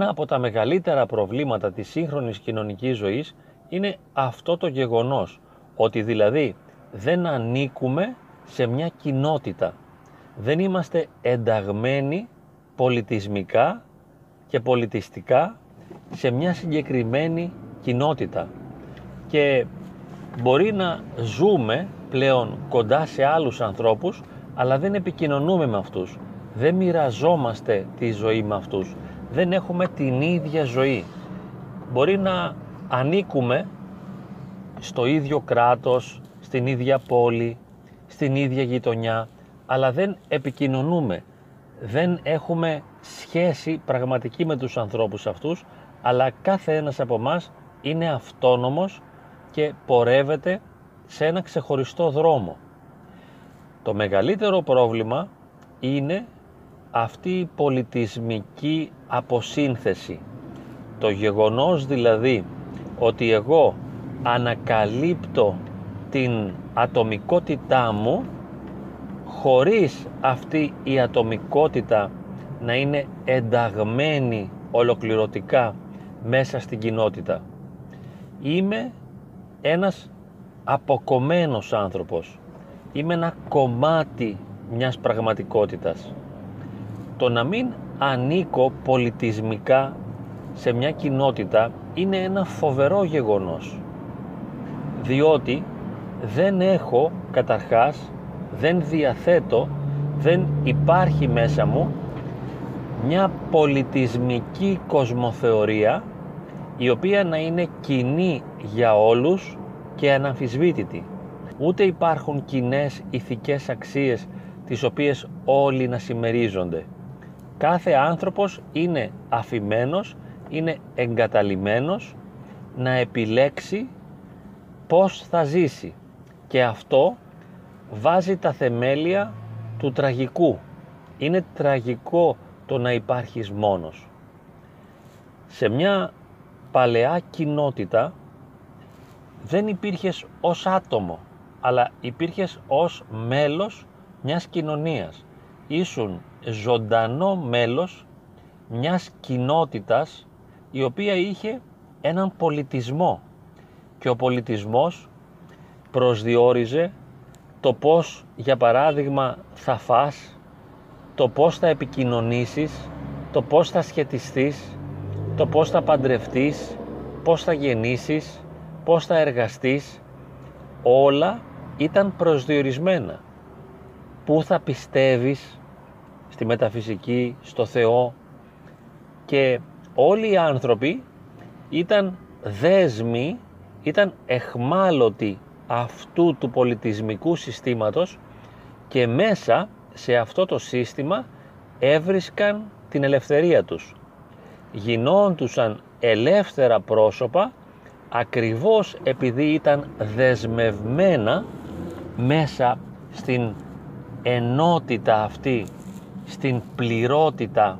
Ένα από τα μεγαλύτερα προβλήματα της σύγχρονης κοινωνικής ζωής είναι αυτό το γεγονός, ότι δηλαδή δεν ανήκουμε σε μια κοινότητα. Δεν είμαστε ενταγμένοι πολιτισμικά και πολιτιστικά σε μια συγκεκριμένη κοινότητα. Και μπορεί να ζούμε πλέον κοντά σε άλλους ανθρώπους, αλλά δεν επικοινωνούμε με αυτούς, δεν μοιραζόμαστε τη ζωή με αυτούς, δεν έχουμε την ίδια ζωή. Μπορεί να ανήκουμε στο ίδιο κράτος, στην ίδια πόλη, στην ίδια γειτονιά, αλλά δεν επικοινωνούμε, δεν έχουμε σχέση πραγματική με τους ανθρώπους αυτούς, αλλά κάθε ένας από μας είναι αυτόνομος και πορεύεται σε ένα ξεχωριστό δρόμο. Το μεγαλύτερο πρόβλημα είναι αυτή η πολιτισμική αποσύνθεση. Το γεγονός δηλαδή ότι εγώ ανακαλύπτω την ατομικότητά μου χωρίς αυτή η ατομικότητα να είναι ενταγμένη ολοκληρωτικά μέσα στην κοινότητα. Είμαι ένας αποκομμένος άνθρωπος. Είμαι ένα κομμάτι μιας πραγματικότητας. Το να μην ανήκω πολιτισμικά σε μια κοινότητα είναι ένα φοβερό γεγονός, διότι δεν έχω, καταρχάς, δεν διαθέτω, δεν υπάρχει μέσα μου μια πολιτισμική κοσμοθεωρία η οποία να είναι κοινή για όλους και αναμφισβήτητη. Ούτε υπάρχουν κοινές ηθικές αξίες τις οποίες όλοι να συμμερίζονται. Κάθε άνθρωπος είναι αφημένος, είναι εγκαταλειμμένος να επιλέξει πώς θα ζήσει, και αυτό βάζει τα θεμέλια του τραγικού. Είναι τραγικό το να υπάρχεις μόνος. Σε μια παλαιά κοινότητα δεν υπήρχες ως άτομο, αλλά υπήρχες ως μέλος μιας κοινωνίας. Ήσουν ζωντανό μέλος μιας κοινότητας η οποία είχε έναν πολιτισμό, και ο πολιτισμός προσδιόριζε το πώς, για παράδειγμα, θα φας, το πώς θα επικοινωνήσεις, το πώς θα σχετιστείς, το πώς θα παντρευτείς, πώς θα γεννήσεις, πώς θα εργαστείς. Όλα ήταν προσδιορισμένα. Πού θα πιστεύεις, στη μεταφυσική, στο Θεό, και όλοι οι άνθρωποι ήταν δέσμοι, ήταν εχμάλωτοι αυτού του πολιτισμικού συστήματος, και μέσα σε αυτό το σύστημα έβρισκαν την ελευθερία τους. Γινόντουσαν ελεύθερα πρόσωπα ακριβώς επειδή ήταν δεσμευμένα μέσα στην ενότητα αυτή, στην πληρότητα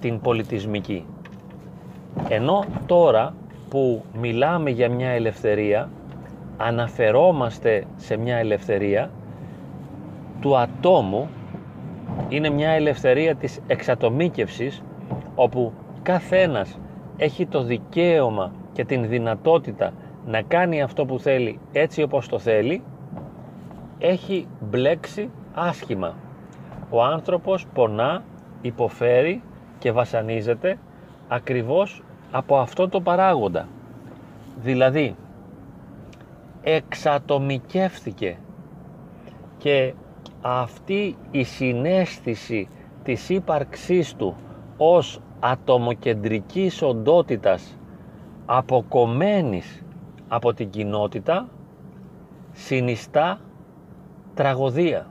την πολιτισμική. Ενώ τώρα που μιλάμε για μια ελευθερία, αναφερόμαστε σε μια ελευθερία του ατόμου, είναι μια ελευθερία της εξατομίκευσης, όπου καθένας έχει το δικαίωμα και την δυνατότητα να κάνει αυτό που θέλει έτσι όπως το θέλει, έχει μπλέξει άσχημα. Ο άνθρωπος πονά, υποφέρει και βασανίζεται ακριβώς από αυτό το παράγοντα. Δηλαδή εξατομικεύθηκε, και αυτή η συναίσθηση της ύπαρξής του ως ατομοκεντρικής οντότητας αποκομμένης από την κοινότητα συνιστά τραγωδία.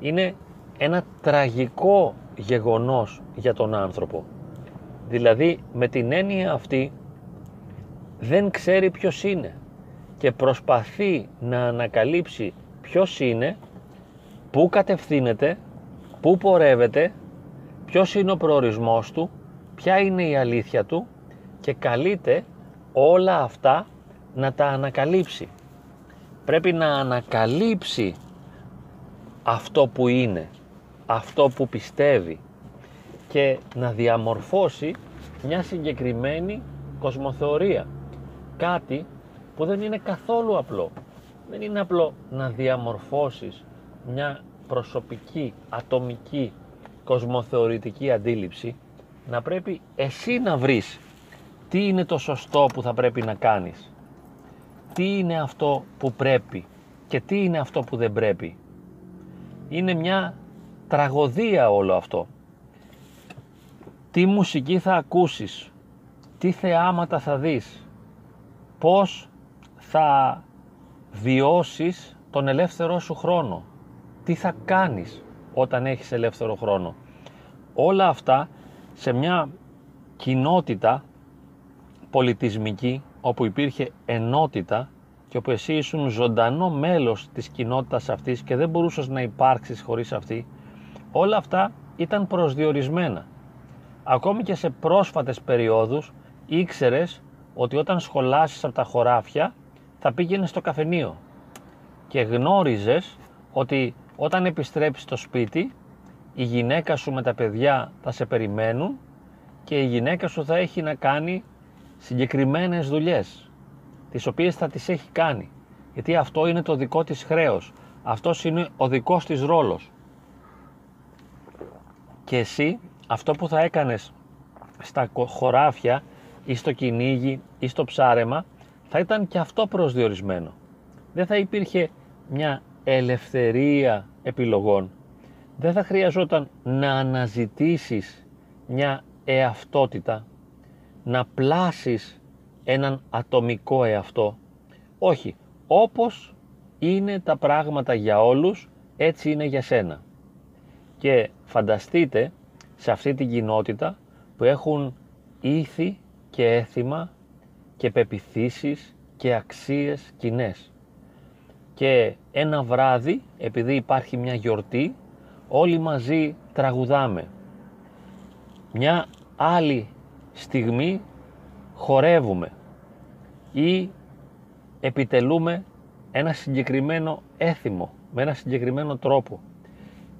Είναι ένα τραγικό γεγονός για τον άνθρωπο. Δηλαδή με την έννοια αυτή δεν ξέρει ποιος είναι και προσπαθεί να ανακαλύψει ποιος είναι, πού κατευθύνεται, πού πορεύεται, ποιος είναι ο προορισμός του, ποια είναι η αλήθεια του, και καλείται όλα αυτά να τα ανακαλύψει. Πρέπει να ανακαλύψει αυτό που είναι, αυτό που πιστεύει, και να διαμορφώσει μια συγκεκριμένη κοσμοθεωρία. Κάτι που δεν είναι καθόλου απλό. Δεν είναι απλό να διαμορφώσεις μια προσωπική, ατομική, κοσμοθεωρητική αντίληψη, να πρέπει εσύ να βρεις τι είναι το σωστό που θα πρέπει να κάνεις, τι είναι αυτό που πρέπει και τι είναι αυτό που δεν πρέπει. Είναι μια τραγωδία όλο αυτό. Τι μουσική θα ακούσεις, τι θεάματα θα δεις, πώς θα βιώσεις τον ελεύθερό σου χρόνο, τι θα κάνεις όταν έχεις ελεύθερο χρόνο. Όλα αυτά σε μια κοινότητα πολιτισμική όπου υπήρχε ενότητα και όπου εσύ ήσουν ζωντανό μέλος της κοινότητας αυτής και δεν μπορούσες να υπάρξεις χωρίς αυτή, όλα αυτά ήταν προσδιορισμένα. Ακόμη και σε πρόσφατες περιόδους ήξερες ότι όταν σχολάσεις από τα χωράφια θα πήγαινες στο καφενείο και γνώριζες ότι όταν επιστρέψεις στο σπίτι η γυναίκα σου με τα παιδιά θα σε περιμένουν και η γυναίκα σου θα έχει να κάνει συγκεκριμένες δουλειές τις οποίες θα τις έχει κάνει, γιατί αυτό είναι το δικό της χρέος, αυτός είναι ο δικός της ρόλος. Και εσύ αυτό που θα έκανες στα χωράφια ή στο κυνήγι ή στο ψάρεμα θα ήταν και αυτό προσδιορισμένο. Δεν θα υπήρχε μια ελευθερία επιλογών. Δεν θα χρειαζόταν να αναζητήσεις μια εαυτότητα, να πλάσεις έναν ατομικό εαυτό. Όχι, όπως είναι τα πράγματα για όλους, έτσι είναι για σένα. Και φανταστείτε σε αυτή την κοινότητα που έχουν ήθη και έθιμα και πεποιθήσεις και αξίες κοινές. Και ένα βράδυ, επειδή υπάρχει μια γιορτή, όλοι μαζί τραγουδάμε. Μια άλλη στιγμή χορεύουμε ή επιτελούμε ένα συγκεκριμένο έθιμο με ένα συγκεκριμένο τρόπο.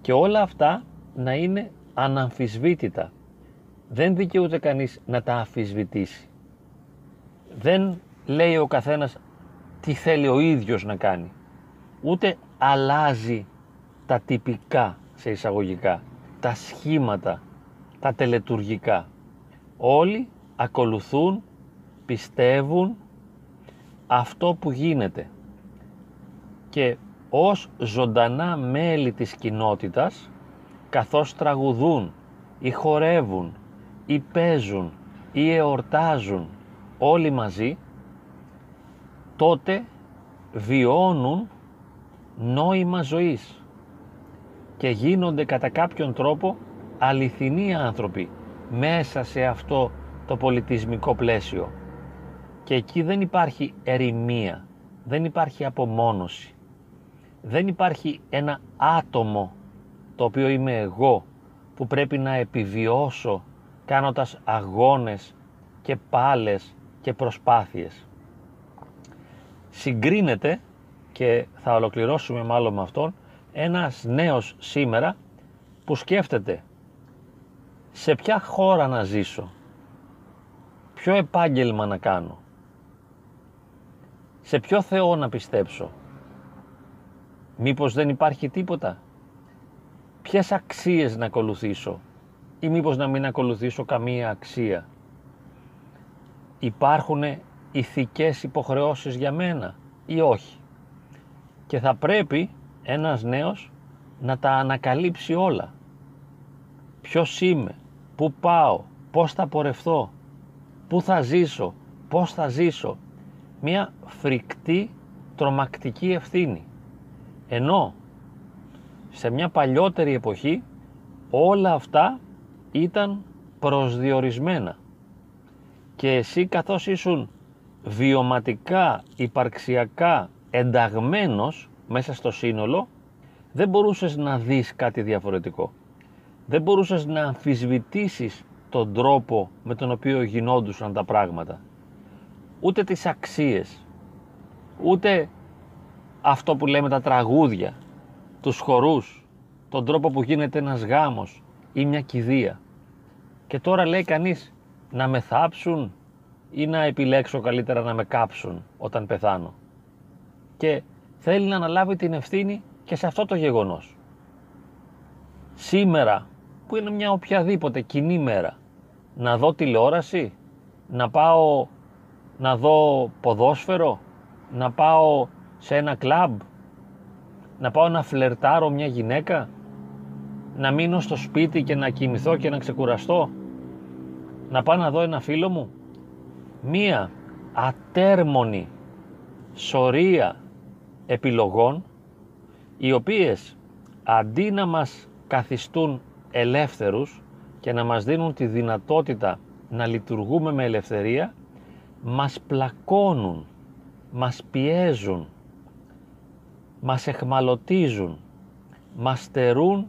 Και όλα αυτά να είναι αναμφισβήτητα. Δεν δικαιούται κανείς να τα αμφισβητήσει. Δεν λέει ο καθένας τι θέλει ο ίδιος να κάνει. Ούτε αλλάζει τα τυπικά, σε εισαγωγικά, τα σχήματα, τα τελετουργικά. Όλοι ακολουθούν, πιστεύουν αυτό που γίνεται. Και ως ζωντανά μέλη της κοινότητας, καθώς τραγουδούν ή χορεύουν ή παίζουν ή εορτάζουν όλοι μαζί, τότε βιώνουν νόημα ζωής και γίνονται κατά κάποιον τρόπο αληθινοί άνθρωποι μέσα σε αυτό το πολιτισμικό πλαίσιο. Και εκεί δεν υπάρχει ερημία, δεν υπάρχει απομόνωση, δεν υπάρχει ένα άτομο το οποίο είμαι εγώ που πρέπει να επιβιώσω κάνοντας αγώνες και πάλες και προσπάθειες. Συγκρίνεται, και θα ολοκληρώσουμε μάλλον με αυτόν, ένας νέος σήμερα που σκέφτεται σε ποια χώρα να ζήσω, ποιο επάγγελμα να κάνω, σε ποιο Θεό να πιστέψω, μήπως δεν υπάρχει τίποτα, ποιες αξίες να ακολουθήσω ή μήπως να μην ακολουθήσω καμία αξία. Υπάρχουν ηθικές υποχρεώσεις για μένα ή όχι. Και θα πρέπει ένας νέος να τα ανακαλύψει όλα. Ποιος είμαι, πού πάω, πώς θα πορευθώ, πού θα ζήσω, πώς θα ζήσω. Μια φρικτή, τρομακτική ευθύνη. Ενώ σε μια παλιότερη εποχή όλα αυτά ήταν προσδιορισμένα. Και εσύ, καθώς ήσουν βιωματικά, υπαρξιακά ενταγμένος μέσα στο σύνολο, δεν μπορούσες να δεις κάτι διαφορετικό. Δεν μπορούσες να αμφισβητήσεις τον τρόπο με τον οποίο γινόντουσαν τα πράγματα. Ούτε τις αξίες, ούτε αυτό που λέμε τα τραγούδια, τους χορούς, τον τρόπο που γίνεται ένας γάμος ή μια κηδεία. Και τώρα λέει κανείς να με θάψουν ή να επιλέξω καλύτερα να με κάψουν όταν πεθάνω. Και θέλει να αναλάβει την ευθύνη και σε αυτό το γεγονός. Σήμερα, που είναι μια οποιαδήποτε κοινή μέρα, να δω τηλεόραση, να πάω να δω ποδόσφαιρο, να πάω σε ένα κλαμπ, να πάω να φλερτάρω μια γυναίκα, να μείνω στο σπίτι και να κοιμηθώ και να ξεκουραστώ, να πάω να δω ένα φίλο μου. Μία ατέρμονη σωρία επιλογών, οι οποίες αντί να μας καθιστούν ελεύθερους και να μας δίνουν τη δυνατότητα να λειτουργούμε με ελευθερία, μας πλακώνουν, μας πιέζουν, μας εχμαλωτίζουν, μας στερούν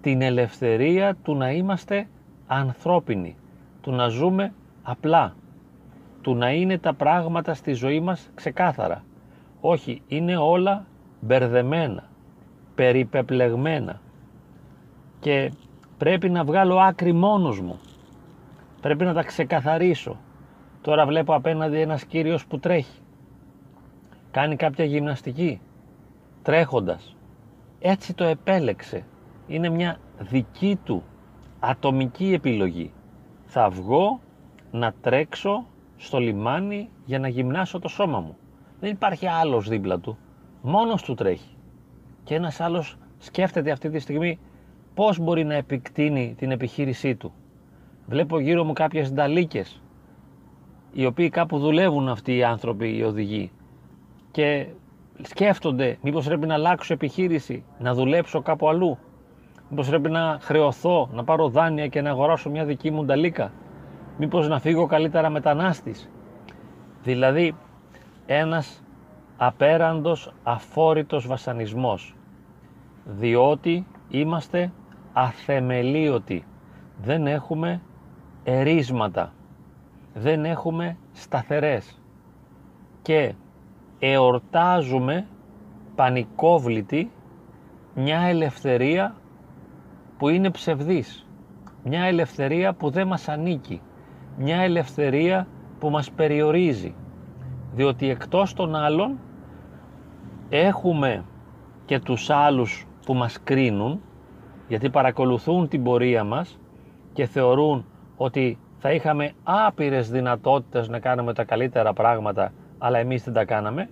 την ελευθερία του να είμαστε ανθρώπινοι, του να ζούμε απλά, του να είναι τα πράγματα στη ζωή μας ξεκάθαρα. Όχι, είναι όλα μπερδεμένα, περιπεπλεγμένα και πρέπει να βγάλω άκρη μόνος μου, πρέπει να τα ξεκαθαρίσω. Τώρα βλέπω απέναντι ένας κύριος που τρέχει, κάνει κάποια γυμναστική, τρέχοντας. Έτσι το επέλεξε, είναι μια δική του ατομική επιλογή. Θα βγω να τρέξω στο λιμάνι για να γυμνάσω το σώμα μου. Δεν υπάρχει άλλος δίπλα του, μόνος του τρέχει. Και ένας άλλος σκέφτεται αυτή τη στιγμή πώς μπορεί να επεκτείνει την επιχείρησή του. Βλέπω γύρω μου κάποιες νταλίκες, οι οποίοι κάπου δουλεύουν αυτοί οι άνθρωποι, οι οδηγοί, και σκέφτονται μήπως πρέπει να αλλάξω επιχείρηση, να δουλέψω κάπου αλλού, μήπως πρέπει να χρεωθώ, να πάρω δάνεια και να αγοράσω μια δική μου νταλίκα, μήπως να φύγω καλύτερα μετανάστης. Δηλαδή ένας απέραντος αφόρητος βασανισμός, διότι είμαστε αθεμελίωτοι, δεν έχουμε ερίσματα, δεν έχουμε σταθερές και εορτάζουμε πανικόβλητη μια ελευθερία που είναι ψευδής, μια ελευθερία που δεν μας ανήκει, μια ελευθερία που μας περιορίζει, διότι εκτός των άλλων έχουμε και τους άλλους που μας κρίνουν, γιατί παρακολουθούν την πορεία μας και θεωρούν ότι θα είχαμε άπειρες δυνατότητες να κάνουμε τα καλύτερα πράγματα, αλλά εμείς δεν τα κάναμε,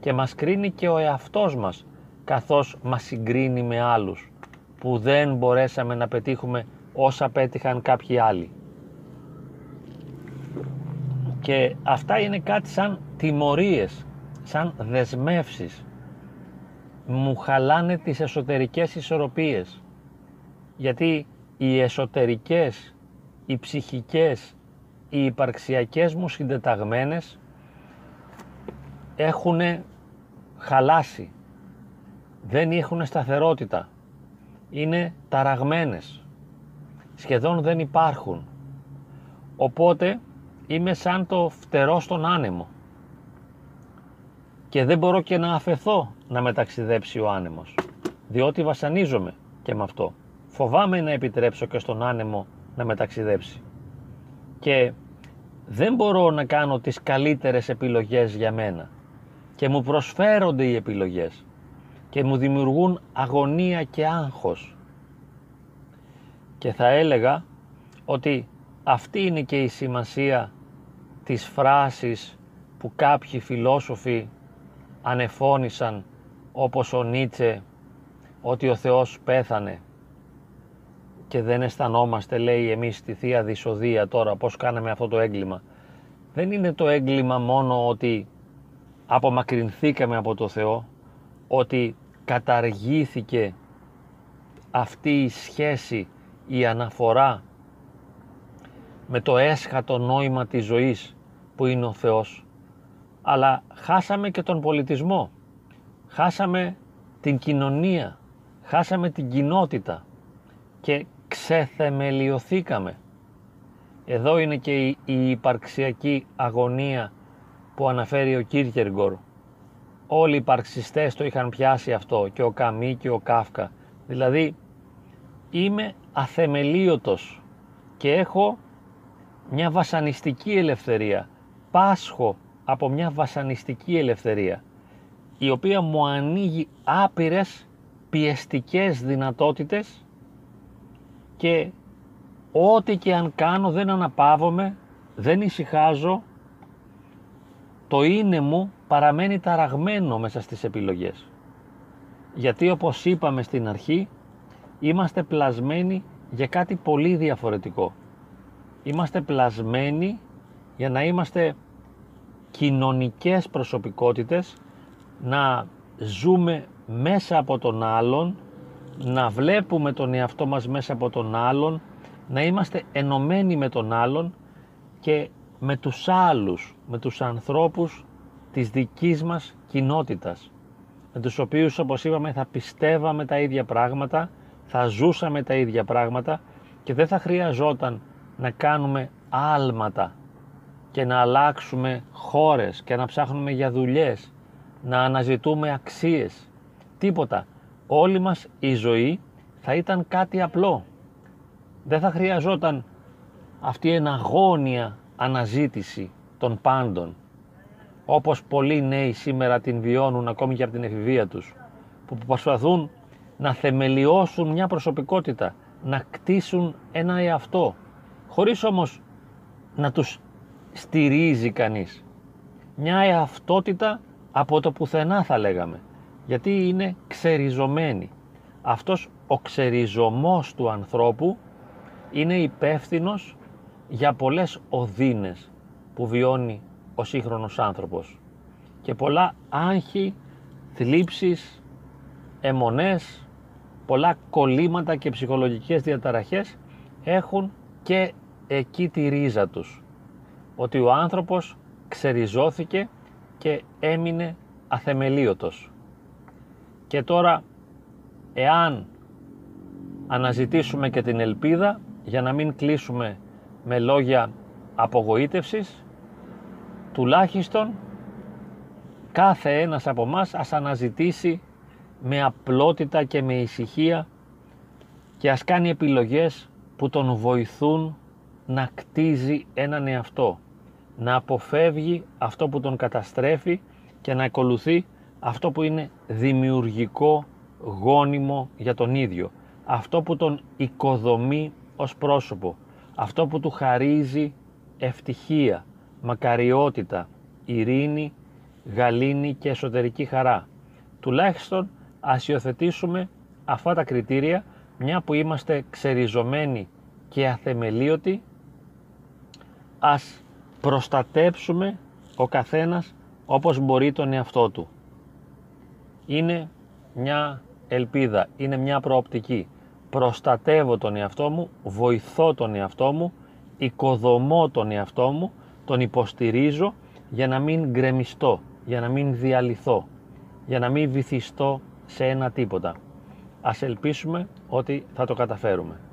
και μας κρίνει και ο εαυτός μας, καθώς μας συγκρίνει με άλλους που δεν μπορέσαμε να πετύχουμε όσα πέτυχαν κάποιοι άλλοι. Και αυτά είναι κάτι σαν τιμωρίες, σαν δεσμεύσεις. Μου χαλάνε τις εσωτερικές ισορροπίες, γιατί οι εσωτερικές, οι ψυχικές, οι υπαρξιακές μου συντεταγμένες έχουν χαλάσει, δεν έχουν σταθερότητα, είναι ταραγμένες, σχεδόν δεν υπάρχουν. Οπότε είμαι σαν το φτερό στον άνεμο και δεν μπορώ και να αφεθώ να με ταξιδέψει ο άνεμος, διότι βασανίζομαι και με αυτό. Φοβάμαι να επιτρέψω και στον άνεμο να με ταξιδέψει και δεν μπορώ να κάνω τις καλύτερες επιλογές για μένα, και μου προσφέρονται οι επιλογές και μου δημιουργούν αγωνία και άγχος. Και θα έλεγα ότι αυτή είναι και η σημασία της φράσης που κάποιοι φιλόσοφοι ανεφώνησαν, όπως ο Νίτσε, ότι ο Θεός πέθανε και δεν αισθανόμαστε, λέει, εμείς τη θεία δυσοδεία τώρα, πώς κάναμε αυτό το έγκλημα. Δεν είναι το έγκλημα μόνο ότι απομακρυνθήκαμε από το Θεό, ότι καταργήθηκε αυτή η σχέση, η αναφορά με το έσχατο νόημα της ζωής που είναι ο Θεός, αλλά χάσαμε και τον πολιτισμό, χάσαμε την κοινωνία, χάσαμε την κοινότητα και ξεθεμελιωθήκαμε. Εδώ είναι και η υπαρξιακή αγωνία που αναφέρει ο Κίρκεργκορ. Όλοι οι υπαρξιστές το είχαν πιάσει αυτό, και ο Καμί και ο Κάφκα. Δηλαδή είμαι αθεμελίωτος και έχω μια βασανιστική ελευθερία. Πάσχω από μια βασανιστική ελευθερία, η οποία μου ανοίγει άπειρες πιεστικές δυνατότητες και ό,τι και αν κάνω δεν αναπαύομαι, δεν ησυχάζω, το είναι μου παραμένει ταραγμένο μέσα στις επιλογές. Γιατί όπως είπαμε στην αρχή, είμαστε πλασμένοι για κάτι πολύ διαφορετικό. Είμαστε πλασμένοι για να είμαστε κοινωνικές προσωπικότητες, να ζούμε μέσα από τον άλλον, να βλέπουμε τον εαυτό μας μέσα από τον άλλον, να είμαστε ενωμένοι με τον άλλον και με τους άλλους, με τους ανθρώπους της δικής μας κοινότητας, με τους οποίους, όπως είπαμε, θα πιστεύαμε τα ίδια πράγματα, θα ζούσαμε τα ίδια πράγματα και δεν θα χρειαζόταν να κάνουμε άλματα και να αλλάξουμε χώρες και να ψάχνουμε για δουλειές, να αναζητούμε αξίες, τίποτα. Όλη μας η ζωή θα ήταν κάτι απλό. Δεν θα χρειαζόταν αυτή η εναγώνια αναζήτηση των πάντων, όπως πολλοί νέοι σήμερα την βιώνουν ακόμη και από την εφηβεία τους, που προσπαθούν να θεμελιώσουν μια προσωπικότητα, να κτίσουν ένα εαυτό, χωρίς όμως να τους στηρίζει κανείς. Μια εαυτότητα από το πουθενά, θα λέγαμε, γιατί είναι ξεριζωμένη. Αυτός ο ξεριζωμός του ανθρώπου είναι υπεύθυνος για πολλές οδύνες που βιώνει ο σύγχρονος άνθρωπος και πολλά άγχη, θλίψεις, αιμονές, πολλά κολλήματα και ψυχολογικές διαταραχές έχουν και εκεί τη ρίζα τους, ότι ο άνθρωπος ξεριζώθηκε και έμεινε αθεμελίωτος. Και τώρα, εάν αναζητήσουμε και την ελπίδα, για να μην κλείσουμε με λόγια απογοήτευσης, τουλάχιστον κάθε ένας από μας ας αναζητήσει με απλότητα και με ησυχία και ας κάνει επιλογές που τον βοηθούν να κτίζει έναν εαυτό, να αποφεύγει αυτό που τον καταστρέφει και να ακολουθεί αυτό που είναι δημιουργικό, γόνιμο για τον ίδιο, αυτό που τον οικοδομεί ως πρόσωπο, αυτό που του χαρίζει ευτυχία, μακαριότητα, ειρήνη, γαλήνη και εσωτερική χαρά. Τουλάχιστον ας υιοθετήσουμε αυτά τα κριτήρια, μια που είμαστε ξεριζωμένοι και αθεμελίωτοι, ας προστατέψουμε ο καθένας όπως μπορεί τον εαυτό του. Είναι μια ελπίδα, είναι μια προοπτική. Προστατεύω τον εαυτό μου, βοηθώ τον εαυτό μου, οικοδομώ τον εαυτό μου, τον υποστηρίζω για να μην γκρεμιστώ, για να μην διαλυθώ, για να μην βυθιστώ σε ένα τίποτα. Ας ελπίσουμε ότι θα το καταφέρουμε.